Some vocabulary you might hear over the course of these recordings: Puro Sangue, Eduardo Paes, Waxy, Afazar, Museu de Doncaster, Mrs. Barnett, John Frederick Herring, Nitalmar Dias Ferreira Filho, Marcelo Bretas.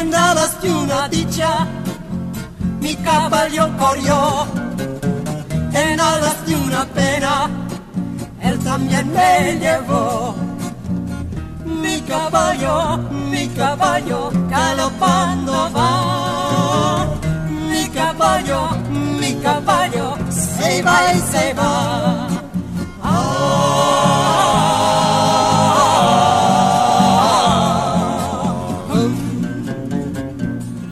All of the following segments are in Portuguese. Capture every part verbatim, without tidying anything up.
Andalas di una dicha, mi caballo corrió. En alas de una pena, él también me llevó. Mi caballo, mi caballo, galopando va. Mi caballo, mi caballo, se va y se va.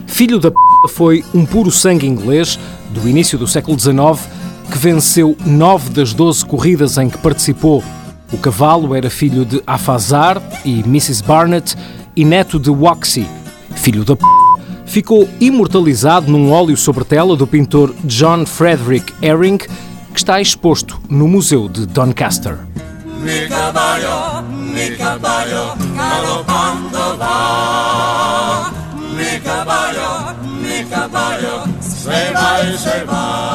Filho da p*** foi um puro sangue inglês do início do século dezenove que venceu nove das doze corridas em que participou. O cavalo era filho de Afazar e missus Barnett e neto de Waxy. Filho da p***, ficou imortalizado num óleo sobre tela do pintor John Frederick Herring, que está exposto no Museu de Doncaster. Mi caballo, mi caballo, galopando va. Mi caballo, mi caballo, se va y se va.